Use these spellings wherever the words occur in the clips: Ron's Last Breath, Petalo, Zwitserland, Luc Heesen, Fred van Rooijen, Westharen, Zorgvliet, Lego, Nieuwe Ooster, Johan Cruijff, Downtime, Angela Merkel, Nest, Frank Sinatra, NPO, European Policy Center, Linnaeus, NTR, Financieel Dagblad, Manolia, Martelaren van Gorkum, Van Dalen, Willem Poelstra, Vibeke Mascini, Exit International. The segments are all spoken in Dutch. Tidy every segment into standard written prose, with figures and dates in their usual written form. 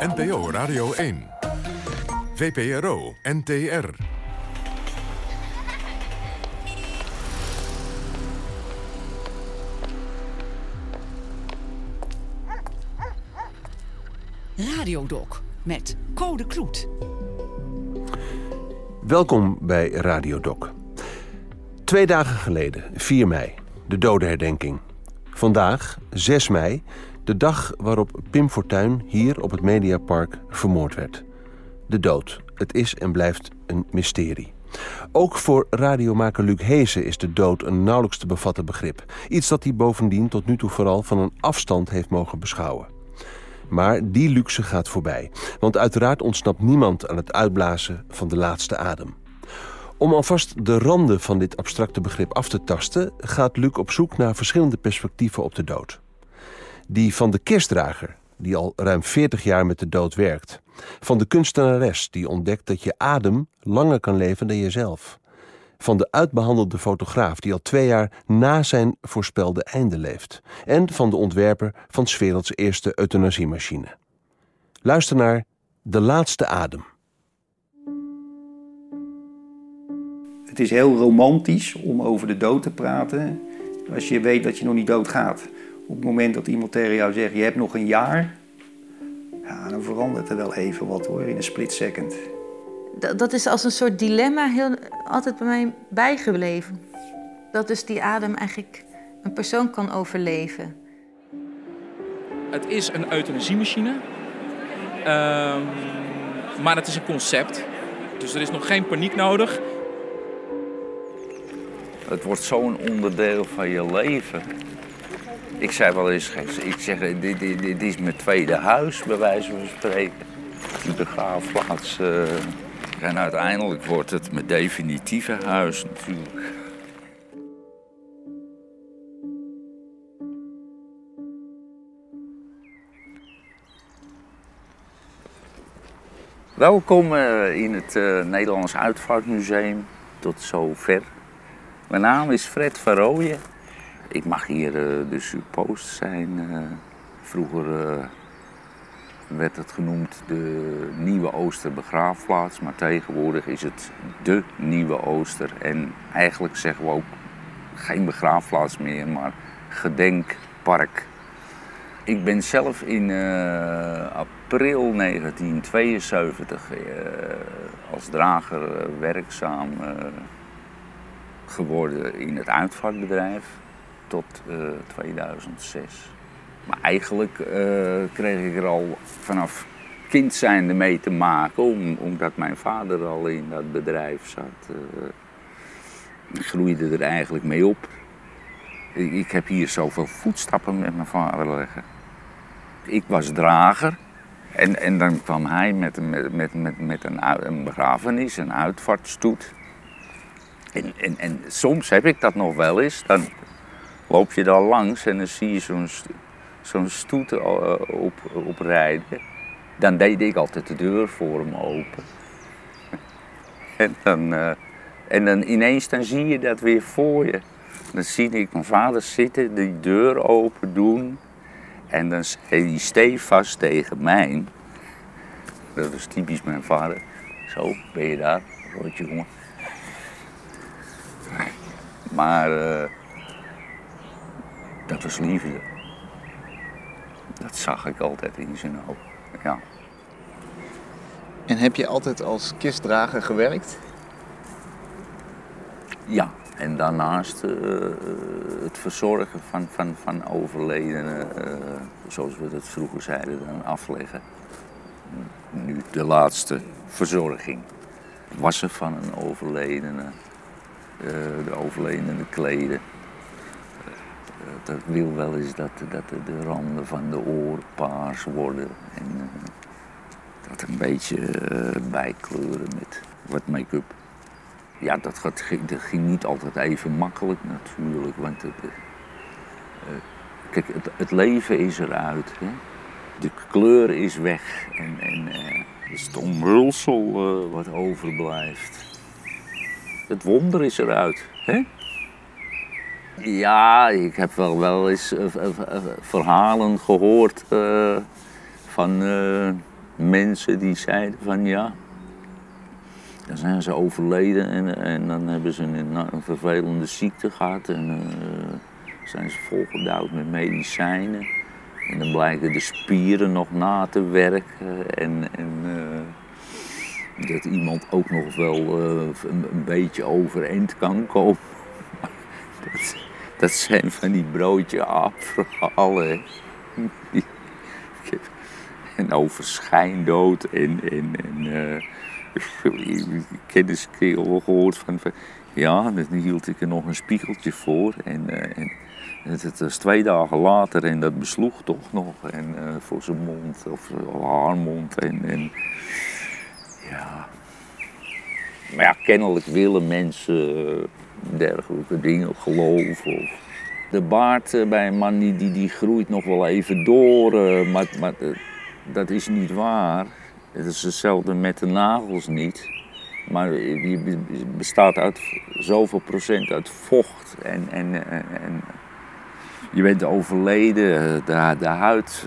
NPO Radio 1. VPRO NTR. Radiodoc met Code Kloet. Welkom bij Radiodoc. 2 dagen geleden, 4 mei, de dodenherdenking. Vandaag, 6 mei, de dag waarop Pim Fortuyn hier op het Mediapark vermoord werd. De dood, het is en blijft een mysterie. Ook voor radiomaker Luc Heesen is de dood een nauwelijks te bevatten begrip. Iets dat hij bovendien tot nu toe vooral van een afstand heeft mogen beschouwen. Maar die luxe gaat voorbij. Want uiteraard ontsnapt niemand aan het uitblazen van de laatste adem. Om alvast de randen van dit abstracte begrip af te tasten, gaat Luc op zoek naar verschillende perspectieven op de dood. Die van de kistdrager, die al ruim 40 jaar met de dood werkt. Van de kunstenares, die ontdekt dat je adem langer kan leven dan jezelf. Van de uitbehandelde fotograaf, die al 2 jaar na zijn voorspelde einde leeft. En van de ontwerper van 's werelds eerste euthanasiemachine. Luister naar De Laatste Adem. Het is heel romantisch om over de dood te praten als je weet dat je nog niet doodgaat. Op het moment dat iemand tegen jou zegt, je hebt nog een jaar, ja, dan verandert er wel even wat hoor, in een split second. Dat is als een soort dilemma heel, altijd bij mij bijgebleven. Dat dus die adem eigenlijk een persoon kan overleven. Het is een euthanasiemachine, maar het is een concept. Dus er is nog geen paniek nodig. Het wordt zo'n onderdeel van je leven. Ik zei wel eens, dit is mijn tweede huis, bij wijze van spreken. Een begraafplaats. En uiteindelijk wordt het mijn definitieve huis natuurlijk. Welkom in het Nederlands Uitvaartmuseum. Tot zover. Mijn naam is Fred van Rooijen. Ik mag hier de suppost zijn. Vroeger werd het genoemd de Nieuwe Ooster begraafplaats, maar tegenwoordig is het de Nieuwe Ooster. En eigenlijk zeggen we ook geen begraafplaats meer, maar gedenkpark. Ik ben zelf in april 1972 als drager werkzaam geworden in het uitvaartbedrijf tot 2006. Maar eigenlijk kreeg ik er al vanaf kind zijnde mee te maken, omdat mijn vader al in dat bedrijf zat. Ik groeide er eigenlijk mee op. Ik heb hier zoveel voetstappen met mijn vader leggen. Ik was drager en dan kwam hij met een begrafenis, een uitvaartstoet. En soms heb ik dat nog wel eens, dan loop je daar langs en dan zie je zo'n stoet oprijden. Dan deed ik altijd de deur voor hem open. En dan ineens dan zie je dat weer voor je. Dan zie ik mijn vader zitten, die deur open doen. En dan zei hij stevast tegen mij. Dat was typisch mijn vader. Zo, ben je daar, roodje jongen. Maar dat was liefde. Dat zag ik altijd in zijn ogen, ja. En heb je altijd als kistdrager gewerkt? Ja, en daarnaast het verzorgen van overledenen, zoals we dat vroeger zeiden, dan afleggen. Nu de laatste verzorging. Wassen van een overledene. De overledene kleden. Dat wil wel eens dat de randen van de oor paars worden. En dat een beetje bijkleuren met wat make-up. Ja, dat ging niet altijd even makkelijk natuurlijk. Want kijk, het leven is eruit. Hè? De kleur is weg. En het is het omhulsel wat overblijft. Het wonder is eruit, hè? Ja, ik heb wel eens verhalen gehoord van mensen die zeiden van ja, dan zijn ze overleden en dan hebben ze een vervelende ziekte gehad en zijn ze volgedouwd met medicijnen. En dan blijken de spieren nog na te werken en dat iemand ook nog wel een beetje overeind kan komen. Dat zijn van die broodje-aap-verhalen. En over schijndood ik heb eens een keer al gehoord van ja, dan hield ik er nog een spiegeltje voor en het was 2 dagen later en dat besloeg toch nog en voor zijn mond of haar mond en ja. Maar ja, kennelijk willen mensen dergelijke dingen geloven. Of. De baard bij een man die groeit nog wel even door, maar dat is niet waar. Het is hetzelfde met de nagels niet, maar je bestaat uit zoveel procent uit vocht en je bent overleden, de huid,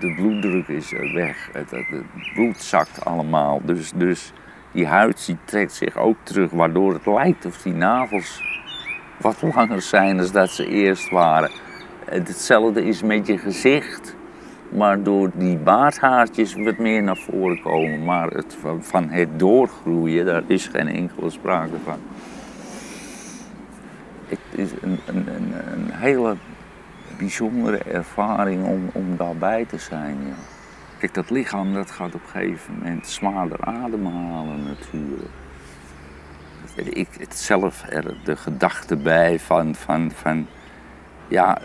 de bloeddruk is weg, het bloed zakt allemaal, dus die huid die trekt zich ook terug, waardoor het lijkt of die nagels wat langer zijn dan dat ze eerst waren. Hetzelfde is met je gezicht. Maar door die baardhaartjes wat meer naar voren komen. Maar van het doorgroeien, daar is geen enkele sprake van. Het is een hele bijzondere ervaring om daarbij te zijn. Ja. Kijk, dat lichaam dat gaat op een gegeven moment zwaarder ademhalen natuurlijk. Ik het zelf er de gedachte bij van ja,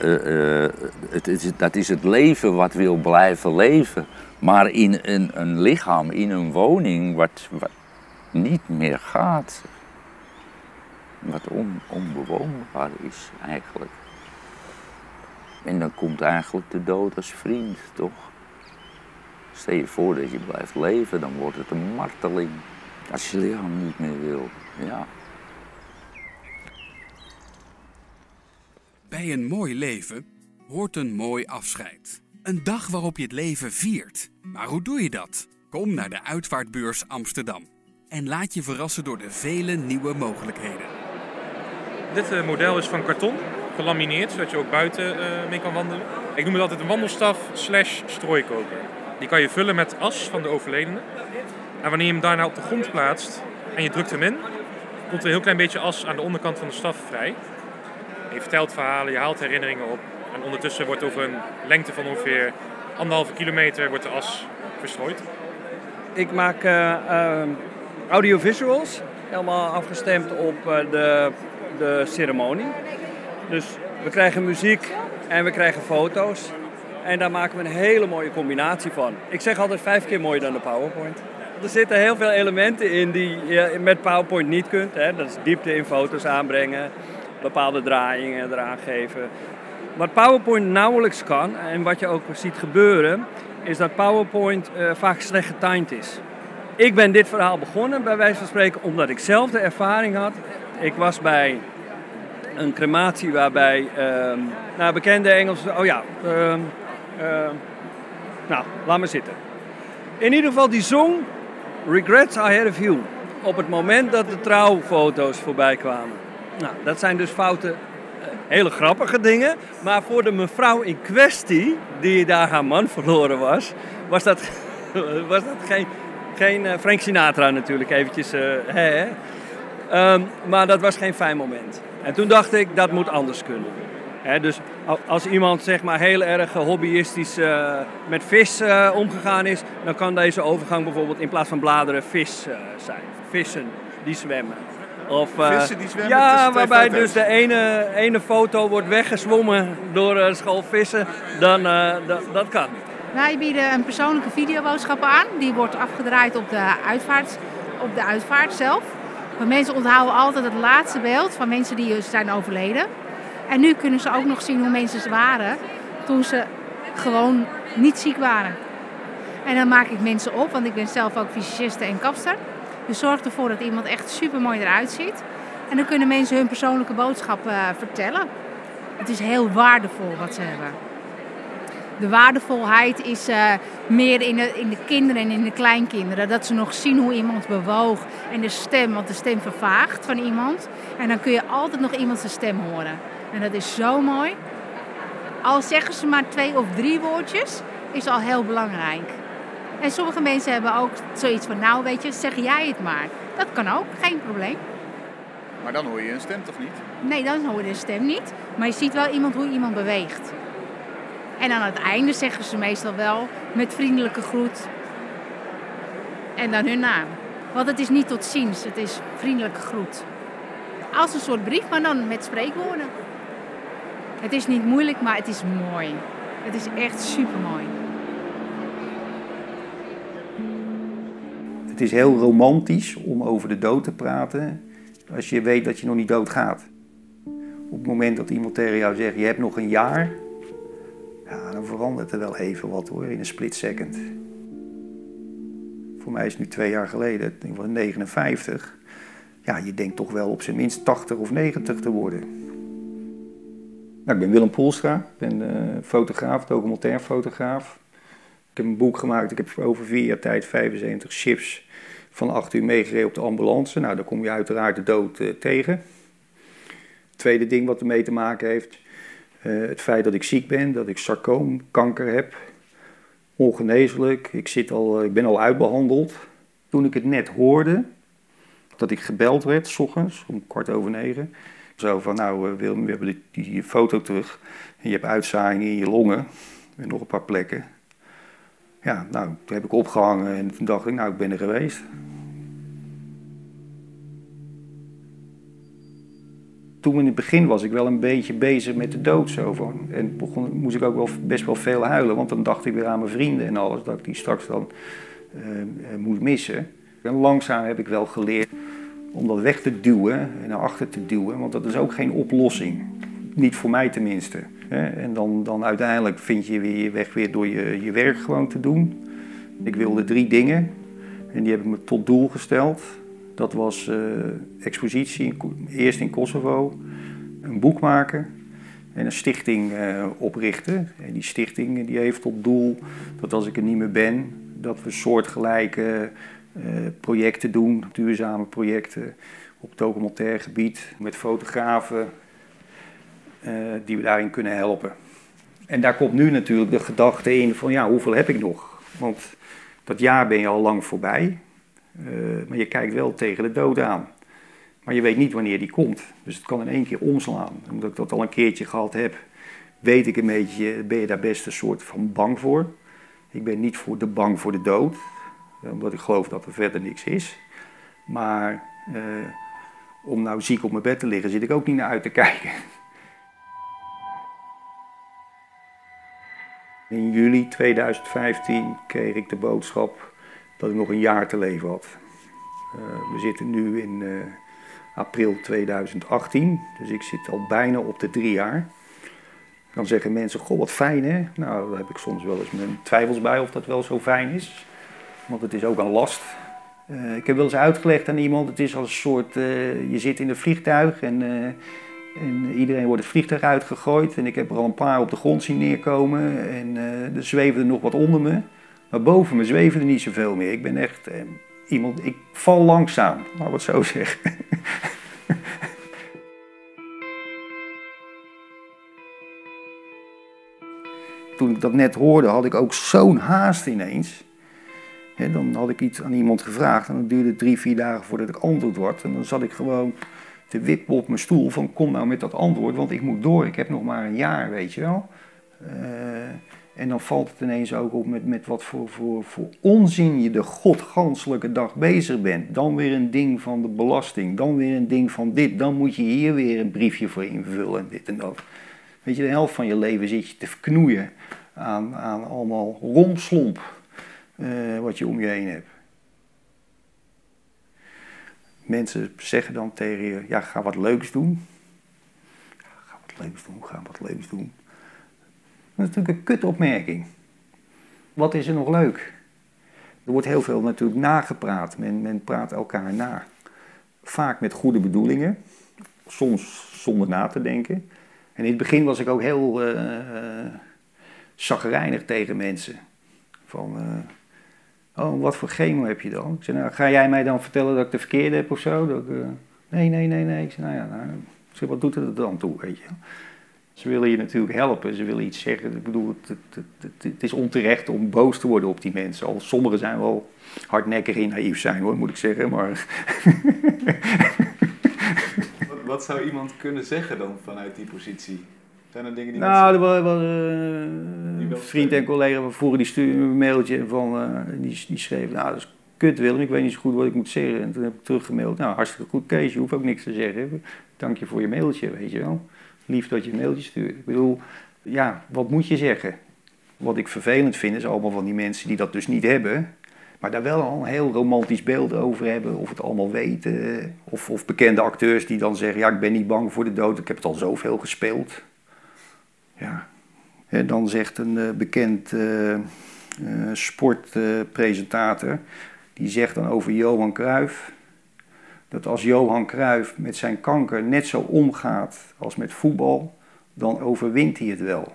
dat is het leven wat wil blijven leven. Maar in een lichaam, in een woning, wat niet meer gaat. Wat onbewoonbaar is eigenlijk. En dan komt eigenlijk de dood als vriend, toch? Stel je voor dat je blijft leven, dan wordt het een marteling. Als je lichaam niet meer wil, ja. Bij een mooi leven hoort een mooi afscheid. Een dag waarop je het leven viert. Maar hoe doe je dat? Kom naar de Uitvaartbeurs Amsterdam. En laat je verrassen door de vele nieuwe mogelijkheden. Dit model is van karton, gelamineerd, zodat je ook buiten mee kan wandelen. Ik noem het altijd een wandelstaf / strooikoker. Die kan je vullen met as van de overledene. En wanneer je hem daarna op de grond plaatst en je drukt hem in, komt er een heel klein beetje as aan de onderkant van de staf vrij. Je vertelt verhalen, je haalt herinneringen op. En ondertussen wordt over een lengte van ongeveer 1,5 kilometer wordt de as verstrooid. Ik maak audiovisuals, helemaal afgestemd op de ceremonie. Dus we krijgen muziek en we krijgen foto's. En daar maken we een hele mooie combinatie van. Ik zeg altijd 5 keer mooier dan de PowerPoint. Er zitten heel veel elementen in die je met PowerPoint niet kunt. Hè? Dat is diepte in foto's aanbrengen. Bepaalde draaiingen eraan geven. Wat PowerPoint nauwelijks kan, en wat je ook ziet gebeuren, is dat PowerPoint vaak slecht getimed is. Ik ben dit verhaal begonnen, bij wijze van spreken, omdat ik zelf de ervaring had. Ik was bij een crematie waarbij bekende Engelsen... laat maar zitten. In ieder geval die zong Regrets I Had of You. Op het moment dat de trouwfoto's voorbij kwamen. Nou, dat zijn dus foute, hele grappige dingen. Maar voor de mevrouw in kwestie, die daar haar man verloren was, was dat geen Frank Sinatra natuurlijk eventjes. Maar dat was geen fijn moment. En toen dacht ik, dat moet anders kunnen. Dus als iemand zeg maar heel erg hobbyistisch met vis omgegaan is, dan kan deze overgang bijvoorbeeld in plaats van bladeren vis zijn. Vissen die zwemmen. Of, vissen die zwemmen ja, waarbij dus de ene foto wordt weggezwommen door school vissen, dan dat kan. Wij bieden een persoonlijke videoboodschap aan. Die wordt afgedraaid op de uitvaart zelf. Maar mensen onthouden altijd het laatste beeld van mensen die zijn overleden. En nu kunnen ze ook nog zien hoe mensen ze waren toen ze gewoon niet ziek waren. En dan maak ik mensen op, want ik ben zelf ook visagiste en kapster. Dus zorg ervoor dat iemand echt super mooi eruit ziet. En dan kunnen mensen hun persoonlijke boodschap vertellen. Het is heel waardevol wat ze hebben. de waardevolheid is meer in de kinderen en in de kleinkinderen. Dat ze nog zien hoe iemand bewoog en de stem, want de stem vervaagt van iemand. En dan kun je altijd nog iemand zijn stem horen. En dat is zo mooi. Al zeggen ze maar 2 of 3 woordjes, is al heel belangrijk. En sommige mensen hebben ook zoiets van, nou weet je, zeg jij het maar. Dat kan ook, geen probleem. Maar dan hoor je een stem toch niet? Nee, dan hoor je een stem niet. Maar je ziet wel hoe iemand beweegt. En aan het einde zeggen ze meestal wel met vriendelijke groet. En dan hun naam. Want het is niet tot ziens, het is vriendelijke groet. Als een soort brief, maar dan met spreekwoorden. Het is niet moeilijk, maar het is mooi. Het is echt supermooi. Het is heel romantisch om over de dood te praten als je weet dat je nog niet doodgaat. Op het moment dat iemand tegen jou zegt, je hebt nog een jaar, ja, dan verandert er wel even wat hoor, in een split second. Voor mij is het nu 2 jaar geleden, ik was 59. Ja, je denkt toch wel op zijn minst 80 of 90 te worden. Nou, ik ben Willem Poelstra, ik ben fotograaf, documentair fotograaf. Ik heb een boek gemaakt, ik heb over 4 jaar tijd 75 chips van 8 uur meegereden op de ambulance. Nou, daar kom je uiteraard de dood tegen. Het tweede ding wat ermee te maken heeft, het feit dat ik ziek ben, dat ik sarcoomkanker heb. Ongeneeslijk, ik ben al uitbehandeld. Toen ik het net hoorde, dat ik gebeld werd, 's ochtends, om 21:15... Zo van, nou Willem, we hebben die foto terug. En je hebt uitzaaiingen in je longen. En nog een paar plekken. Ja, nou, toen heb ik opgehangen en toen dacht ik, nou, ik ben er geweest. Toen in het begin was ik wel een beetje bezig met de dood. Zo van. En moest ik ook wel best wel veel huilen. Want dan dacht ik weer aan mijn vrienden en alles. Dat ik die straks dan moet missen. En langzaam heb ik wel geleerd om dat weg te duwen en naar achter te duwen, want dat is ook geen oplossing. Niet voor mij tenminste. En dan uiteindelijk vind je weer je weg weer door je werk gewoon te doen. Ik wilde 3 dingen en die heb ik me tot doel gesteld. Dat was expositie, eerst in Kosovo, een boek maken en een stichting oprichten. En die stichting die heeft tot doel dat als ik er niet meer ben, dat we soortgelijke projecten doen, duurzame projecten op documentair gebied met fotografen die we daarin kunnen helpen. En daar komt nu natuurlijk de gedachte in van ja, hoeveel heb ik nog? Want dat jaar ben je al lang voorbij, maar je kijkt wel tegen de dood aan. Maar je weet niet wanneer die komt, dus het kan in 1 keer omslaan. Omdat ik dat al een keertje gehad heb, weet ik een beetje, ben je daar best een soort van bang voor. Ik ben niet bang voor de dood. Omdat ik geloof dat er verder niks is. Maar om nou ziek op mijn bed te liggen, zit ik ook niet naar uit te kijken. In juli 2015 kreeg ik de boodschap dat ik nog een jaar te leven had. We zitten nu in april 2018, dus ik zit al bijna op de 3 jaar. Dan zeggen mensen, goh wat fijn hè. Nou, daar heb ik soms wel eens mijn twijfels bij of dat wel zo fijn is. Want het is ook een last. Ik heb wel eens uitgelegd aan iemand, het is als een soort, je zit in een vliegtuig en iedereen wordt het vliegtuig uitgegooid. En ik heb er al een paar op de grond zien neerkomen en er zweefde nog wat onder me. Maar boven me zweefde er niet zoveel meer. Ik ben echt iemand, ik val langzaam, laat ik het zo zeggen. Toen ik dat net hoorde had ik ook zo'n haast ineens. He, dan had ik iets aan iemand gevraagd en dat duurde 3-4 dagen voordat ik antwoord had. En dan zat ik gewoon te wippen op mijn stoel van kom nou met dat antwoord, want ik moet door. Ik heb nog maar een jaar, weet je wel. En dan valt het ineens ook op met wat voor onzin je de godganselijke dag bezig bent. Dan weer een ding van de belasting, dan weer een ding van dit. Dan moet je hier weer een briefje voor invullen en dit en dat. Weet je, de helft van je leven zit je te verknoeien aan allemaal rompslomp. Wat je om je heen hebt. Mensen zeggen dan tegen je, ja, ga wat leuks doen. Ja, ga wat leuks doen, ga wat leuks doen. Dat is natuurlijk een kutopmerking. Wat is er nog leuk? Er wordt heel veel natuurlijk nagepraat. Men praat elkaar na. Vaak met goede bedoelingen. Soms zonder na te denken. En in het begin was ik ook heel chagrijnig tegen mensen. Van, oh, wat voor chemo heb je dan? Ik zei, nou, ga jij mij dan vertellen dat ik de verkeerde heb of zo? Dat ik, nee. Ik zei, nou ja, wat doet het dan toe, weet je? Ze willen je natuurlijk helpen, ze willen iets zeggen. Ik bedoel, het is onterecht om boos te worden op die mensen. Al sommigen zijn wel hardnekkig en naïef zijn, hoor, moet ik zeggen, maar... Wat zou iemand kunnen zeggen dan vanuit die positie? Zijn er dingen die mensen... Nou, er was een vriend en collega van vroeger, die stuurde een mailtje van... Die schreef, nou, dat is kut Willem, ik weet niet zo goed wat ik moet zeggen. En toen heb ik teruggemaild, nou, hartstikke goed Kees, je hoeft ook niks te zeggen. Dank je voor je mailtje, weet je wel. Lief dat je een mailtje stuurt. Ik bedoel, ja, wat moet je zeggen? Wat ik vervelend vind is allemaal van die mensen die dat dus niet hebben... maar daar wel al een heel romantisch beeld over hebben... of het allemaal weten... of bekende acteurs die dan zeggen... ja, ik ben niet bang voor de dood, ik heb het al zoveel gespeeld. Ja. En dan zegt een bekend sportpresentator... die zegt dan over Johan Cruijff... dat als Johan Cruijff met zijn kanker net zo omgaat als met voetbal... dan overwint hij het wel.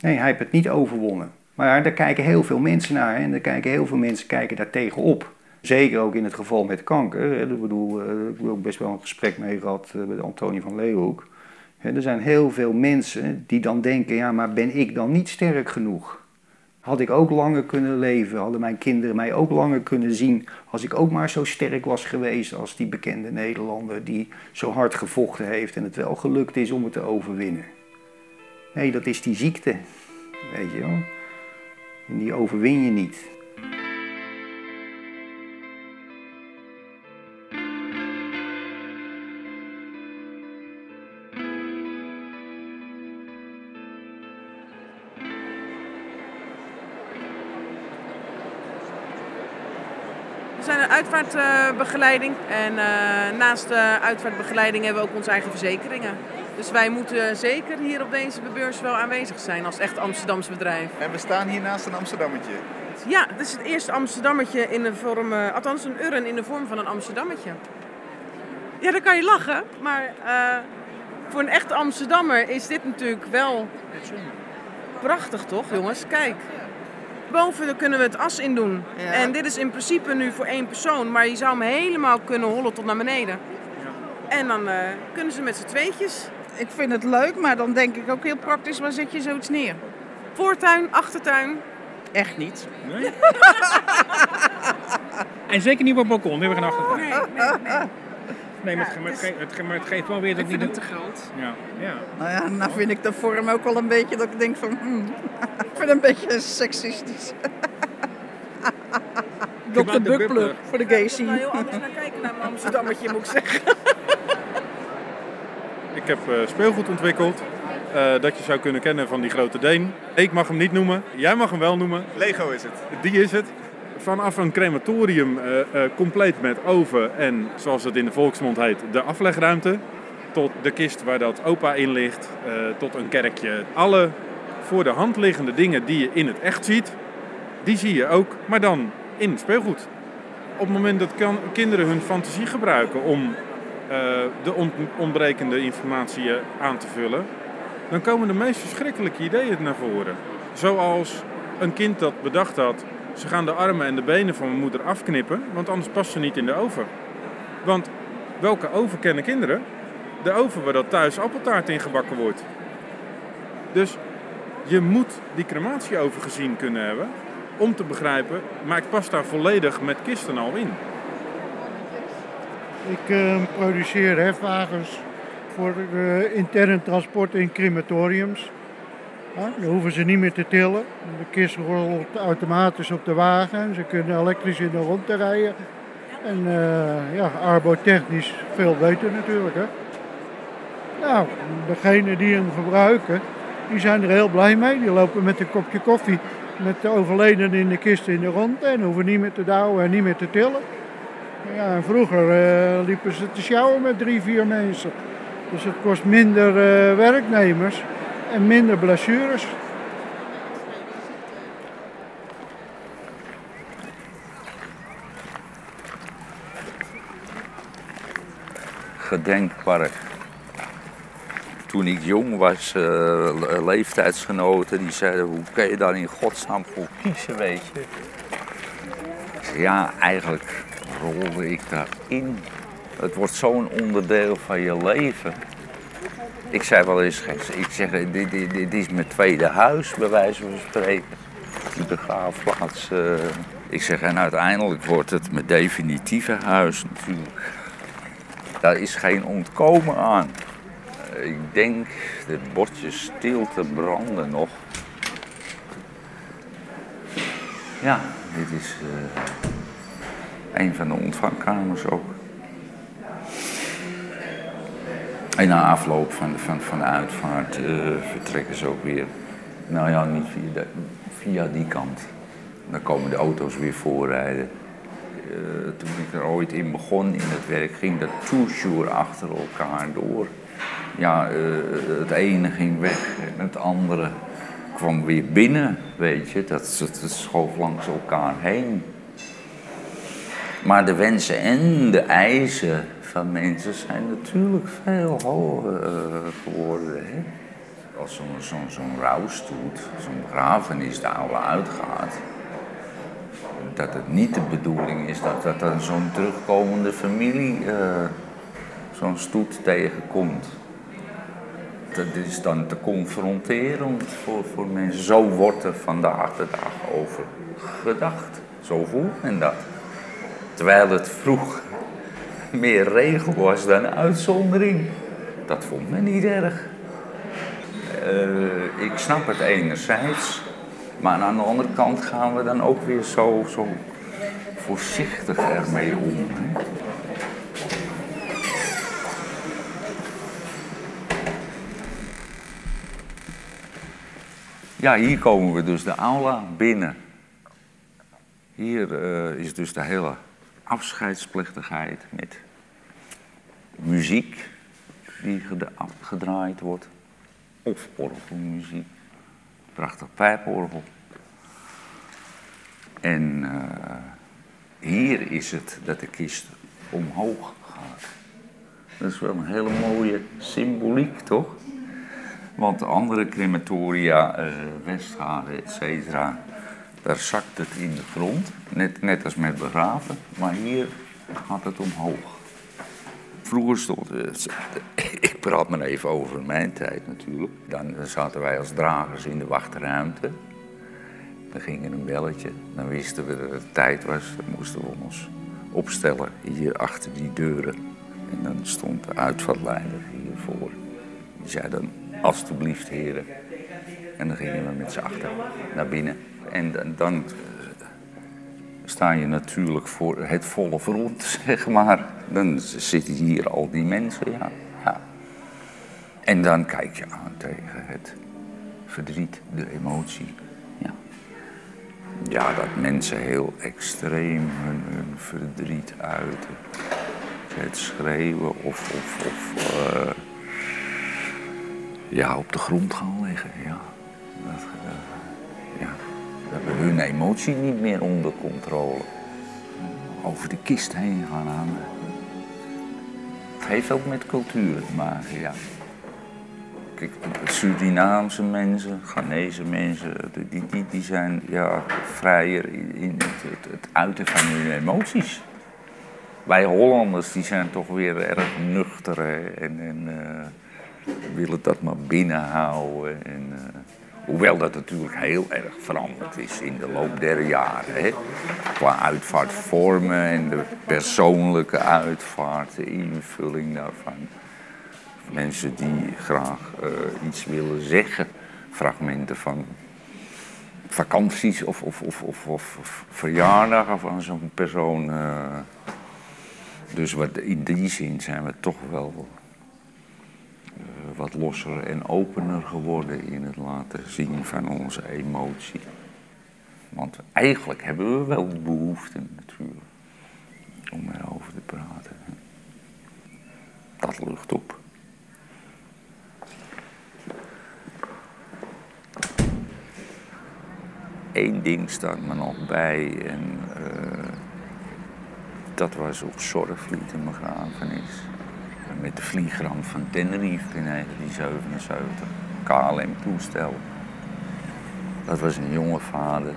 Nee, hij heeft het niet overwonnen... Maar daar kijken heel veel mensen naar en daar kijken heel veel mensen kijken daar tegenop. Zeker ook in het geval met kanker. Ik bedoel, ik heb ook best wel een gesprek mee gehad met Antonie van Leeuwenhoek. Er zijn heel veel mensen die dan denken, ja, maar ben ik dan niet sterk genoeg? Had ik ook langer kunnen leven? Hadden mijn kinderen mij ook langer kunnen zien? Als ik ook maar zo sterk was geweest als die bekende Nederlander die zo hard gevochten heeft en het wel gelukt is om het te overwinnen. Nee, dat is die ziekte, weet je wel. En die overwin je niet. We zijn een uitvaartbegeleiding en naast de uitvaartbegeleiding hebben we ook onze eigen verzekeringen. Dus wij moeten zeker hier op deze beurs wel aanwezig zijn als echt Amsterdams bedrijf. En we staan hier naast een Amsterdammetje. Ja, het is het eerste Amsterdammetje in de vorm, althans een urn in de vorm van een Amsterdammetje. Ja, dan kan je lachen, maar voor een echte Amsterdammer is dit natuurlijk wel prachtig, toch jongens? Kijk, boven kunnen we het as in doen. Ja. En dit is in principe nu voor één persoon, maar je zou hem helemaal kunnen hollen tot naar beneden. En dan kunnen ze met z'n tweetjes. Ik vind het leuk, maar dan denk ik ook heel praktisch, waar zet je zoiets neer? Voortuin, achtertuin? Echt niet. Nee. En zeker niet op het balkon, we hebben geen achtertuin. Nee. Nee, maar het geeft wel weer dat niet... te geld. Ja. Nou vind ik de vorm ook wel een beetje dat ik denk van... ik vind het een beetje seksistisch. Dr. Bukplug voor de gays zien. Ik kan er heel anders naar kijken naar mijn Amsterdammetje, moet ik zeggen. Ik heb speelgoed ontwikkeld, dat je zou kunnen kennen van die grote Deen. Ik mag hem niet noemen, jij mag hem wel noemen. Lego is het. Die is het. Vanaf een crematorium, compleet met oven en, zoals het in de volksmond heet, de aflegruimte. Tot de kist waar dat opa in ligt, tot een kerkje. Alle voor de hand liggende dingen die je in het echt ziet, die zie je ook, maar dan in speelgoed. Op het moment dat kinderen hun fantasie gebruiken om... de ontbrekende informatie aan te vullen, dan komen de meest verschrikkelijke ideeën naar voren. Zoals een kind dat bedacht had, ze gaan de armen en de benen van mijn moeder afknippen, want anders past ze niet in de oven. Want welke oven kennen kinderen? De oven waar dat thuis appeltaart in gebakken wordt. Dus je moet die crematieoven gezien kunnen hebben om te begrijpen, maar ik pas daar volledig met kisten al in. Ik produceer hefwagens voor intern transport in crematoriums. Dan hoeven ze niet meer te tillen. De kist rolt automatisch op de wagen. Ze kunnen elektrisch in de rondte rijden. En arbotechnisch veel beter natuurlijk. Hè? Nou, degenen die hem gebruiken, die zijn er heel blij mee. Die lopen met een kopje koffie met de overledene in de kist in de rondte. En hoeven niet meer te douwen en niet meer te tillen. Ja, en vroeger liepen ze te sjouwen met 3-4 mensen. Dus het kost minder werknemers en minder blessures. Gedenkpark. toen ik jong was, leeftijdsgenoten, die zeiden, hoe kan je daar in godsnaam voor kiezen, weet je? Ja, eigenlijk rolde ik daarin. Het wordt zo'n onderdeel van je leven. Ik zei wel eens, dit is mijn tweede huis, bij wijze van spreken. Die begraafplaats. Ik zeg, en uiteindelijk wordt het mijn definitieve huis natuurlijk. Daar is geen ontkomen aan. Ik denk, de bordjes stilte branden nog. Ja, dit is een van de ontvangkamers ook. En na afloop van de uitvaart vertrekken ze ook weer. Nou ja, niet via die kant. Dan komen de auto's weer voorrijden. Toen ik er ooit in begon in het werk, ging dat toujours achter elkaar door. Ja, het ene ging weg en het andere kwam weer binnen, weet je. Dat schoof langs elkaar heen. Maar de wensen en de eisen van mensen zijn natuurlijk veel hoger geworden, hè? Als zo'n rouwstoet, zo'n begrafenis de oude uitgaat, dat het niet de bedoeling is dat dan zo'n terugkomende familie zo'n stoet tegenkomt. Dat is dan te confronterend voor mensen. Zo wordt er vandaag de dag over gedacht. Zo voelt men dat. Terwijl het vroeg meer regel was dan uitzondering. Dat vond men niet erg. Ik snap het enerzijds, maar aan de andere kant gaan we dan ook weer zo voorzichtig ermee om. Hè? Ja, hier komen we dus de aula binnen. Hier is dus de hele afscheidsplechtigheid met muziek die gedraaid wordt. Of orgelmuziek. Prachtig pijporgel. En hier is het dat de kist omhoog gaat. Dat is wel een hele mooie symboliek, toch? Want de andere crematoria, Westharen, et cetera, daar zakt het in de grond. Net als met begraven, maar hier gaat het omhoog. Vroeger stond, ik praat maar even over mijn tijd natuurlijk, dan zaten wij als dragers in de wachtruimte. Dan ging er een belletje, dan wisten we dat het tijd was, dan moesten we ons opstellen hier achter die deuren. En dan stond de uitvaartleider hiervoor. Die zei dan, alstublieft heren. En dan gingen we met z'n achter naar binnen. En dan sta je natuurlijk voor het volle front, zeg maar. Dan zitten hier al die mensen, ja. En dan kijk je aan tegen het verdriet, de emotie. Ja, dat mensen heel extreem hun verdriet uiten. Het schreeuwen of ja, op de grond gaan liggen, ja. We hebben hun emotie niet meer onder controle. Over de kist heen gaan hangen. Het heeft ook met cultuur te maken, ja. Kijk, Surinaamse mensen, Ghanese mensen, die zijn ja, vrijer in het uiten van hun emoties. Wij Hollanders die zijn toch weer erg nuchter en willen dat maar binnenhouden. Hoewel dat natuurlijk heel erg veranderd is in de loop der jaren. Hè? Qua uitvaartvormen en de persoonlijke uitvaart, de invulling daarvan. Mensen die graag iets willen zeggen. Fragmenten van vakanties of verjaardagen van zo'n persoon. Dus in die zin zijn we toch wel wat losser en opener geworden in het laten zien van onze emotie. Want eigenlijk hebben we wel de behoefte natuurlijk om erover te praten. Dat lucht op. Eén ding staat me nog bij en dat was op Zorgvliet een begrafenis. met de vliegramp van Tenerife in 1977. KLM-toestel. Dat was een jonge vader.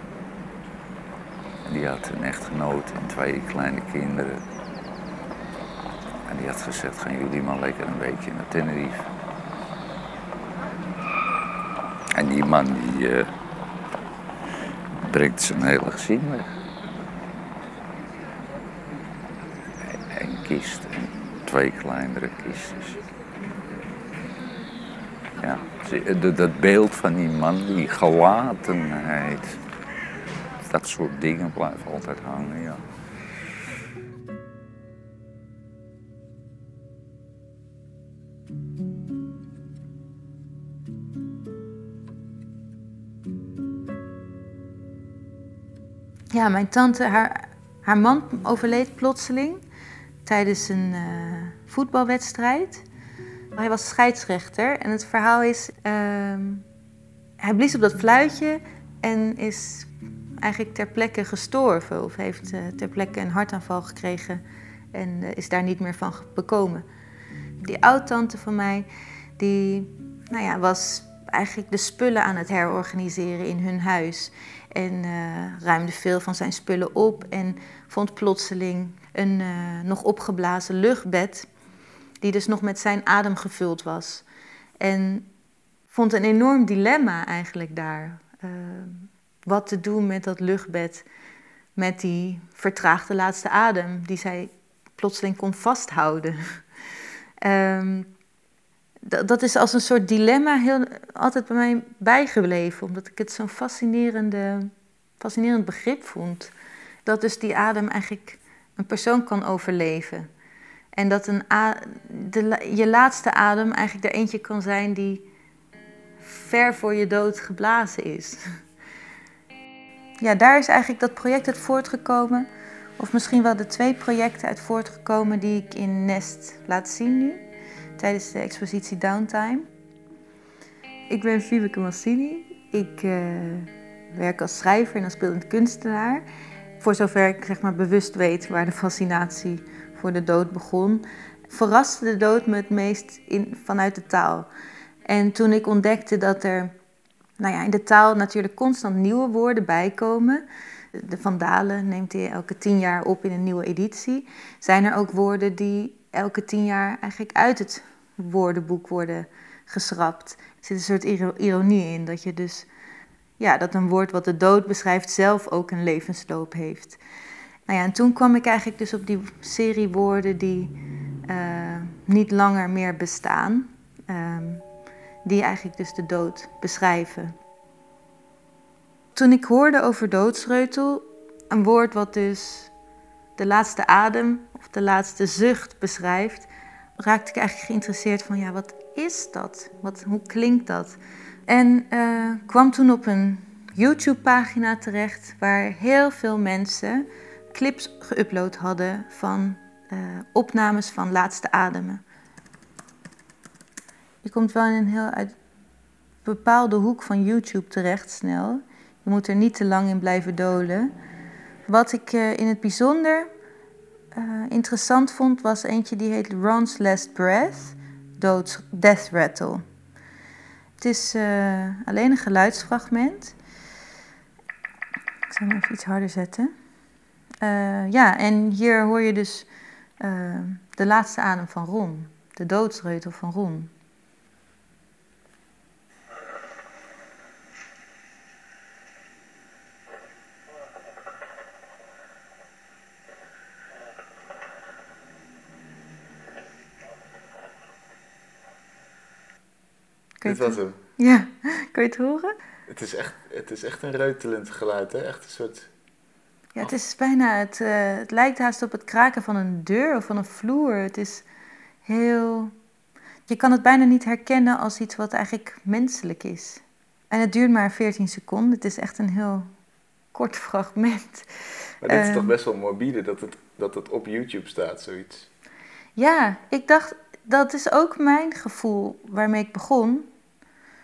En die had een echtgenoot en twee kleine kinderen. En die had gezegd, gaan jullie maar lekker een weekje naar Tenerife. En die man die brengt zijn hele gezin weg. En kist, en twee kleinere kistjes. Ja, dat beeld van die man, die gelatenheid. Dat soort dingen blijven altijd hangen, ja. Ja, mijn tante, haar man overleed plotseling tijdens een voetbalwedstrijd. Hij was scheidsrechter en het verhaal is... hij blies op dat fluitje en is eigenlijk ter plekke gestorven. Of heeft ter plekke een hartaanval gekregen en is daar niet meer van bekomen. Die oud-tante van mij, die was eigenlijk de spullen aan het herorganiseren in hun huis. En ruimde veel van zijn spullen op en vond plotseling een nog opgeblazen luchtbed, die dus nog met zijn adem gevuld was. En vond een enorm dilemma eigenlijk daar. Wat te doen met dat luchtbed, met die vertraagde laatste adem die zij plotseling kon vasthouden. Dat is als een soort dilemma altijd bij mij bijgebleven, omdat ik het zo'n fascinerend begrip vond. Dat dus die adem eigenlijk een persoon kan overleven. En dat je laatste adem eigenlijk er eentje kan zijn die ver voor je dood geblazen is. Ja, daar is eigenlijk dat project uit voortgekomen. Of misschien wel de twee projecten uit voortgekomen die ik in Nest laat zien nu. Tijdens de expositie Downtime. Ik ben Vibeke Mascini. Ik werk als schrijver en als beeldend kunstenaar. Voor zover ik bewust weet waar de fascinatie voor de dood begon, verraste de dood me het meest vanuit de taal. En toen ik ontdekte dat er in de taal natuurlijk constant nieuwe woorden bijkomen. De Van Dalen neemt hij elke 10 jaar op in een nieuwe editie. Zijn er ook woorden die elke 10 jaar eigenlijk uit het woordenboek worden geschrapt. Er zit een soort ironie in dat je dus, dat een woord wat de dood beschrijft zelf ook een levensloop heeft. En toen kwam ik eigenlijk dus op die serie woorden die niet langer meer bestaan. Die eigenlijk dus de dood beschrijven. Toen ik hoorde over doodsreutel, een woord wat dus de laatste adem of de laatste zucht beschrijft, raakte ik eigenlijk geïnteresseerd van wat is dat? Hoe klinkt dat? En kwam toen op een YouTube-pagina terecht waar heel veel mensen clips geüpload hadden van opnames van laatste ademen. Je komt wel in een heel bepaalde hoek van YouTube terecht snel. Je moet er niet te lang in blijven dolen. Wat ik in het bijzonder interessant vond, was eentje die heet Ron's Last Breath, Death Rattle. Het is alleen een geluidsfragment. Ik zal hem even iets harder zetten. En hier hoor je dus de laatste adem van Ron, de doodsreutel van Ron. Dit was hem. Ja, kan je het horen? Het is echt een reutelend geluid, hè? Echt een soort... Ja, het is bijna... Het lijkt haast op het kraken van een deur of van een vloer. Het is heel... Je kan het bijna niet herkennen als iets wat eigenlijk menselijk is. En het duurt maar 14 seconden. Het is echt een heel kort fragment. Maar dit is toch best wel morbide dat het op YouTube staat, zoiets? Ja, ik dacht... Dat is ook mijn gevoel waarmee ik begon.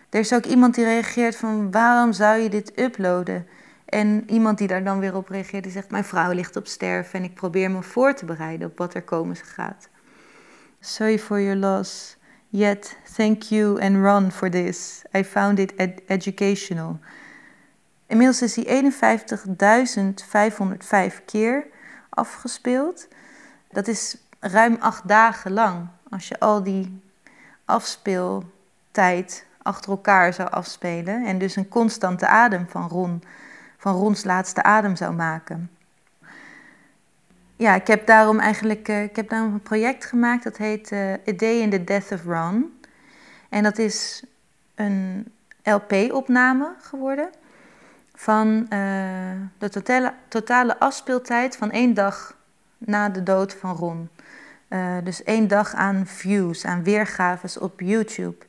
Er is ook iemand die reageert van waarom zou je dit uploaden? En iemand die daar dan weer op reageert die zegt mijn vrouw ligt op sterven en ik probeer me voor te bereiden op wat er komen gaat. Sorry for your loss. Yet, thank you and Ron for this. I found it educational. Inmiddels is die 51.505 keer afgespeeld. Dat is ruim 8 dagen lang. Als je al die afspeeltijd achter elkaar zou afspelen en dus een constante adem van Ron, van Rons laatste adem zou maken. Ja, ik heb daarom een project gemaakt dat heet A Day in the Death of Ron. En dat is een LP-opname geworden van de totale afspeeltijd van 1 dag na de dood van Ron. Dus 1 dag aan views, aan weergaves op YouTube.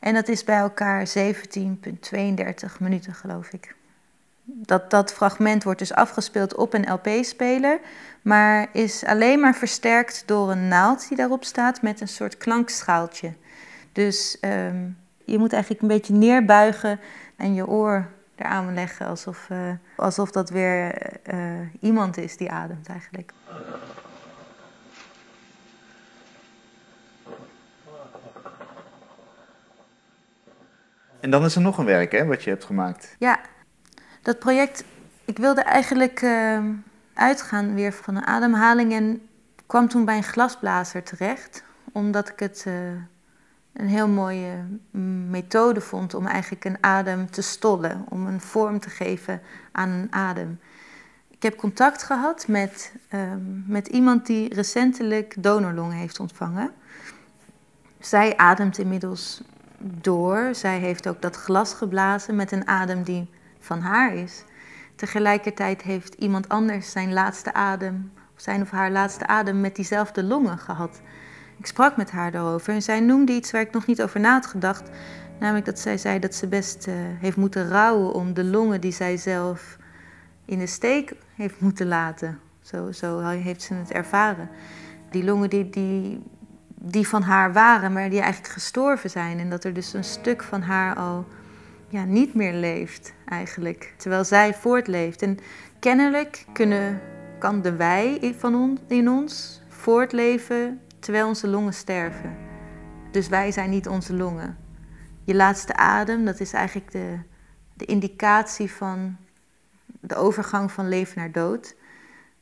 En dat is bij elkaar 17,32 minuten, geloof ik. Dat fragment wordt dus afgespeeld op een LP-speler, maar is alleen maar versterkt door een naald die daarop staat met een soort klankschaaltje. Dus je moet eigenlijk een beetje neerbuigen en je oor eraan leggen, alsof dat weer iemand is die ademt eigenlijk. En dan is er nog een werk, hè, wat je hebt gemaakt. Ja, dat project, ik wilde eigenlijk uitgaan weer van een ademhaling en kwam toen bij een glasblazer terecht. Omdat ik het een heel mooie methode vond om eigenlijk een adem te stollen. Om een vorm te geven aan een adem. Ik heb contact gehad met iemand die recentelijk donorlong heeft ontvangen. Zij ademt inmiddels door. Zij heeft ook dat glas geblazen met een adem die van haar is. Tegelijkertijd heeft iemand anders zijn of haar laatste adem met diezelfde longen gehad. Ik sprak met haar daarover en zij noemde iets waar ik nog niet over na had gedacht. Namelijk dat zij zei dat ze best heeft moeten rouwen om de longen die zij zelf in de steek heeft moeten laten. Zo heeft ze het ervaren. Die longen die van haar waren, maar die eigenlijk gestorven zijn. En dat er dus een stuk van haar al niet meer leeft eigenlijk, terwijl zij voortleeft. En kennelijk kan de wij in ons voortleven terwijl onze longen sterven. Dus wij zijn niet onze longen. Je laatste adem, dat is eigenlijk de indicatie van de overgang van leven naar dood.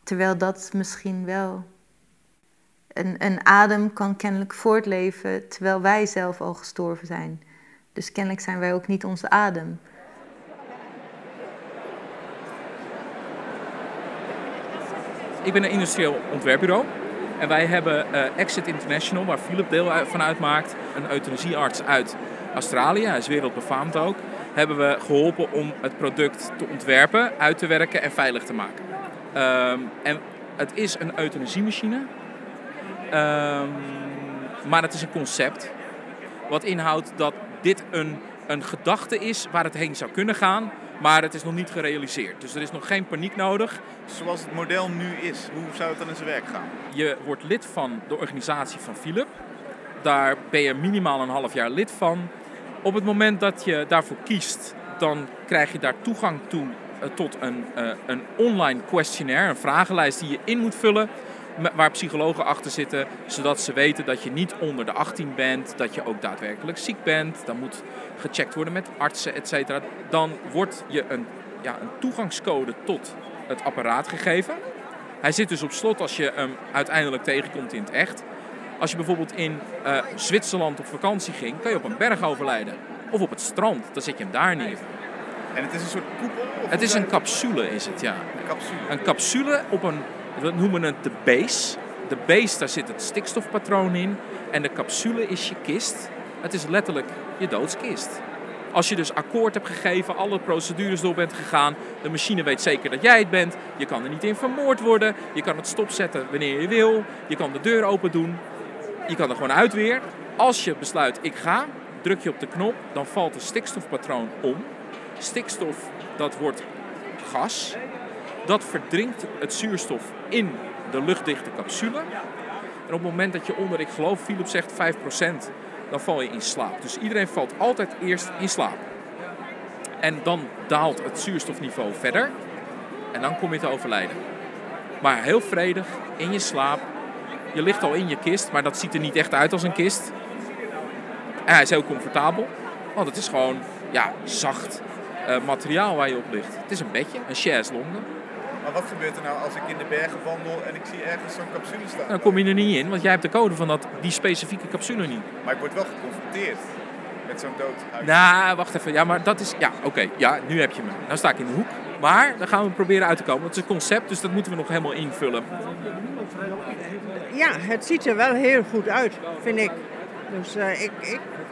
Terwijl dat misschien wel... Een adem kan kennelijk voortleven terwijl wij zelf al gestorven zijn. Dus kennelijk zijn wij ook niet onze adem. Ik ben een industrieel ontwerpbureau. En wij hebben Exit International, waar Philip deel van uitmaakt. Een euthanasiearts uit Australië, hij is wereldbefaamd ook. Hebben we geholpen om het product te ontwerpen, uit te werken en veilig te maken. En het is een euthanasiemachine. Maar het is een concept. Wat inhoudt dat dit een gedachte is waar het heen zou kunnen gaan, maar het is nog niet gerealiseerd. Dus er is nog geen paniek nodig. Zoals het model nu is, hoe zou het dan in zijn werk gaan? Je wordt lid van de organisatie van Philip. Daar ben je minimaal een half jaar lid van. Op het moment dat je daarvoor kiest, dan krijg je daar toegang toe tot een online questionnaire, een vragenlijst die je in moet vullen, waar psychologen achter zitten, zodat ze weten dat je niet onder de 18 bent, dat je ook daadwerkelijk ziek bent. Dan moet gecheckt worden met artsen, et cetera. Dan wordt je een toegangscode tot het apparaat gegeven. Hij zit dus op slot als je hem uiteindelijk tegenkomt in het echt. Als je bijvoorbeeld in Zwitserland op vakantie ging, kan je op een berg overlijden. Of op het strand, dan zet je hem daar neer. En het is een soort koepel? Het is een capsule, is het, ja. Een capsule op een... We noemen het de base. De base, daar zit het stikstofpatroon in. En de capsule is je kist. Het is letterlijk je doodskist. Als je dus akkoord hebt gegeven, alle procedures door bent gegaan, de machine weet zeker dat jij het bent. Je kan er niet in vermoord worden. Je kan het stopzetten wanneer je wil. Je kan de deur open doen. Je kan er gewoon uit weer. Als je besluit, ik ga, druk je op de knop, dan valt het stikstofpatroon om. Stikstof, dat wordt gas. Dat verdrinkt het zuurstof in de luchtdichte capsule. En op het moment dat je onder, ik geloof Philip zegt 5%, dan val je in slaap. Dus iedereen valt altijd eerst in slaap. En dan daalt het zuurstofniveau verder. En dan kom je te overlijden. Maar heel vredig, in je slaap, Je ligt al in je kist, maar dat ziet er niet echt uit als een kist. En hij is heel comfortabel, want het is gewoon zacht materiaal waar je op ligt. Het is een bedje, een chaise longue. Maar wat gebeurt er nou als ik in de bergen wandel en ik zie ergens zo'n capsule staan? Dan kom je er niet in, want jij hebt de code van die specifieke capsule niet. Maar ik word wel geconfronteerd met zo'n dood. Nou, wacht even. Ja, maar dat is... Ja, oké. Ja, nu heb je me. Nou sta ik in de hoek. Maar dan gaan we proberen uit te komen. Het is een concept, dus dat moeten we nog helemaal invullen. Ja, het ziet er wel heel goed uit, vind ik. Dus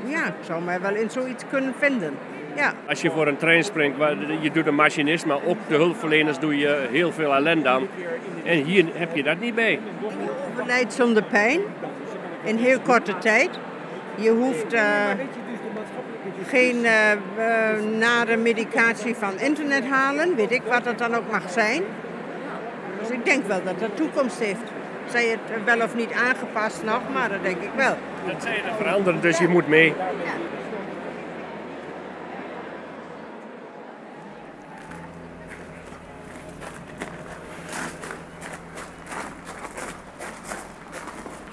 ik zou mij wel in zoiets kunnen vinden. Ja. Als je voor een trein springt, je doet een machinist, maar ook de hulpverleners doe je heel veel ellende aan. En hier heb je dat niet bij. Je overlijdt zonder pijn, in heel korte tijd. Je hoeft geen nare medicatie van internet halen, weet ik wat dat dan ook mag zijn. Dus ik denk wel dat dat toekomst heeft. Zij het wel of niet aangepast nog, maar dat denk ik wel. Dat zijn er veranderen, dus je moet mee. Ja.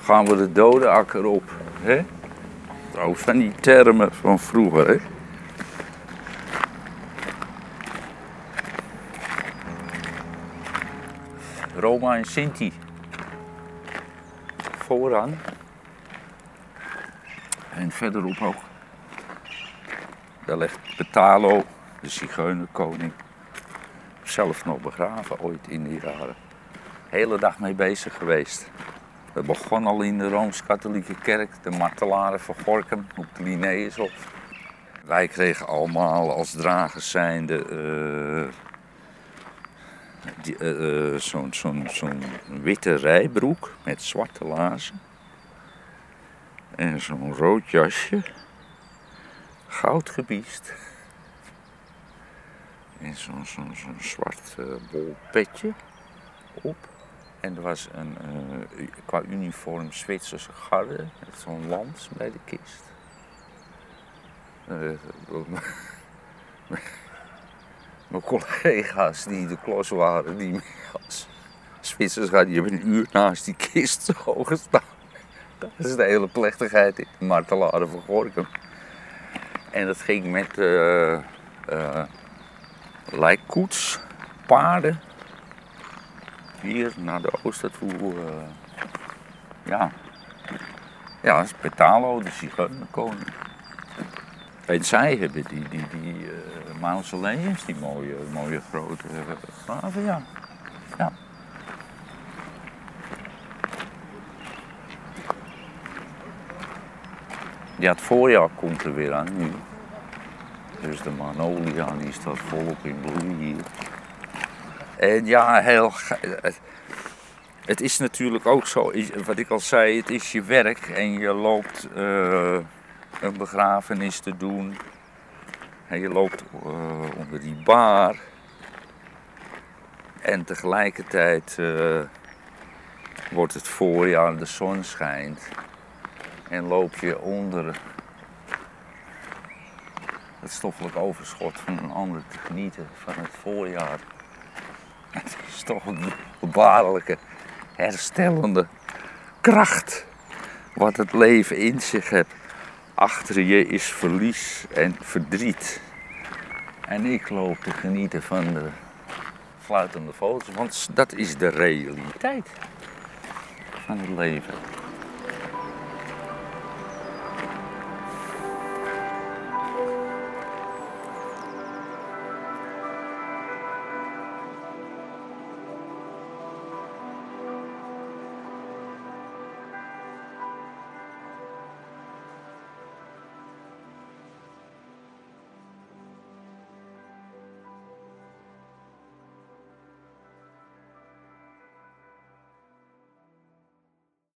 Gaan we de dodenakker op, hè? Ook van die termen van vroeger, hè? Roma en Sinti. Vooraan. En verderop ook. Daar ligt Petalo, de zigeunerkoning. Zelf nog begraven ooit in die jaren. De hele dag mee bezig geweest. Dat begon al in de Rooms-Katholieke Kerk, de Martelaren van Gorkum, op de Linnaeus. Wij kregen allemaal als dragers zijnde zo'n witte rijbroek met zwarte laarzen. En zo'n rood jasje, goud gebiest. En zo'n zwart bol petje op. En er was een, qua uniform, Zwitserse garde, met zo'n lans bij de kist. Mijn collega's die de klos waren, die als Zwitsers gaan, die hebben een uur naast die kist zo gestaan. Dat is de hele plechtigheid in de Martelaren van Gorkum. En dat ging met lijkkoets, paarden. Hier naar de oosten toe, ja, dat is Petalo, de zigeunerkoning. En zij hebben die mausoleums, die mooie grote graven, ja. Ja, het voorjaar komt er weer aan nu. Dus de Manolia, die staat volop in bloei hier. En ja, het is natuurlijk ook zo, wat ik al zei, het is je werk en je loopt een begrafenis te doen. En je loopt onder die baar. En tegelijkertijd wordt het voorjaar, de zon schijnt. En loop je onder het stoffelijk overschot van een ander te genieten van het voorjaar. Het is toch een wonderbaarlijke, herstellende kracht wat het leven in zich heeft. Achter je is verlies en verdriet. En ik loop te genieten van de fluitende vogels, want dat is de realiteit van het leven.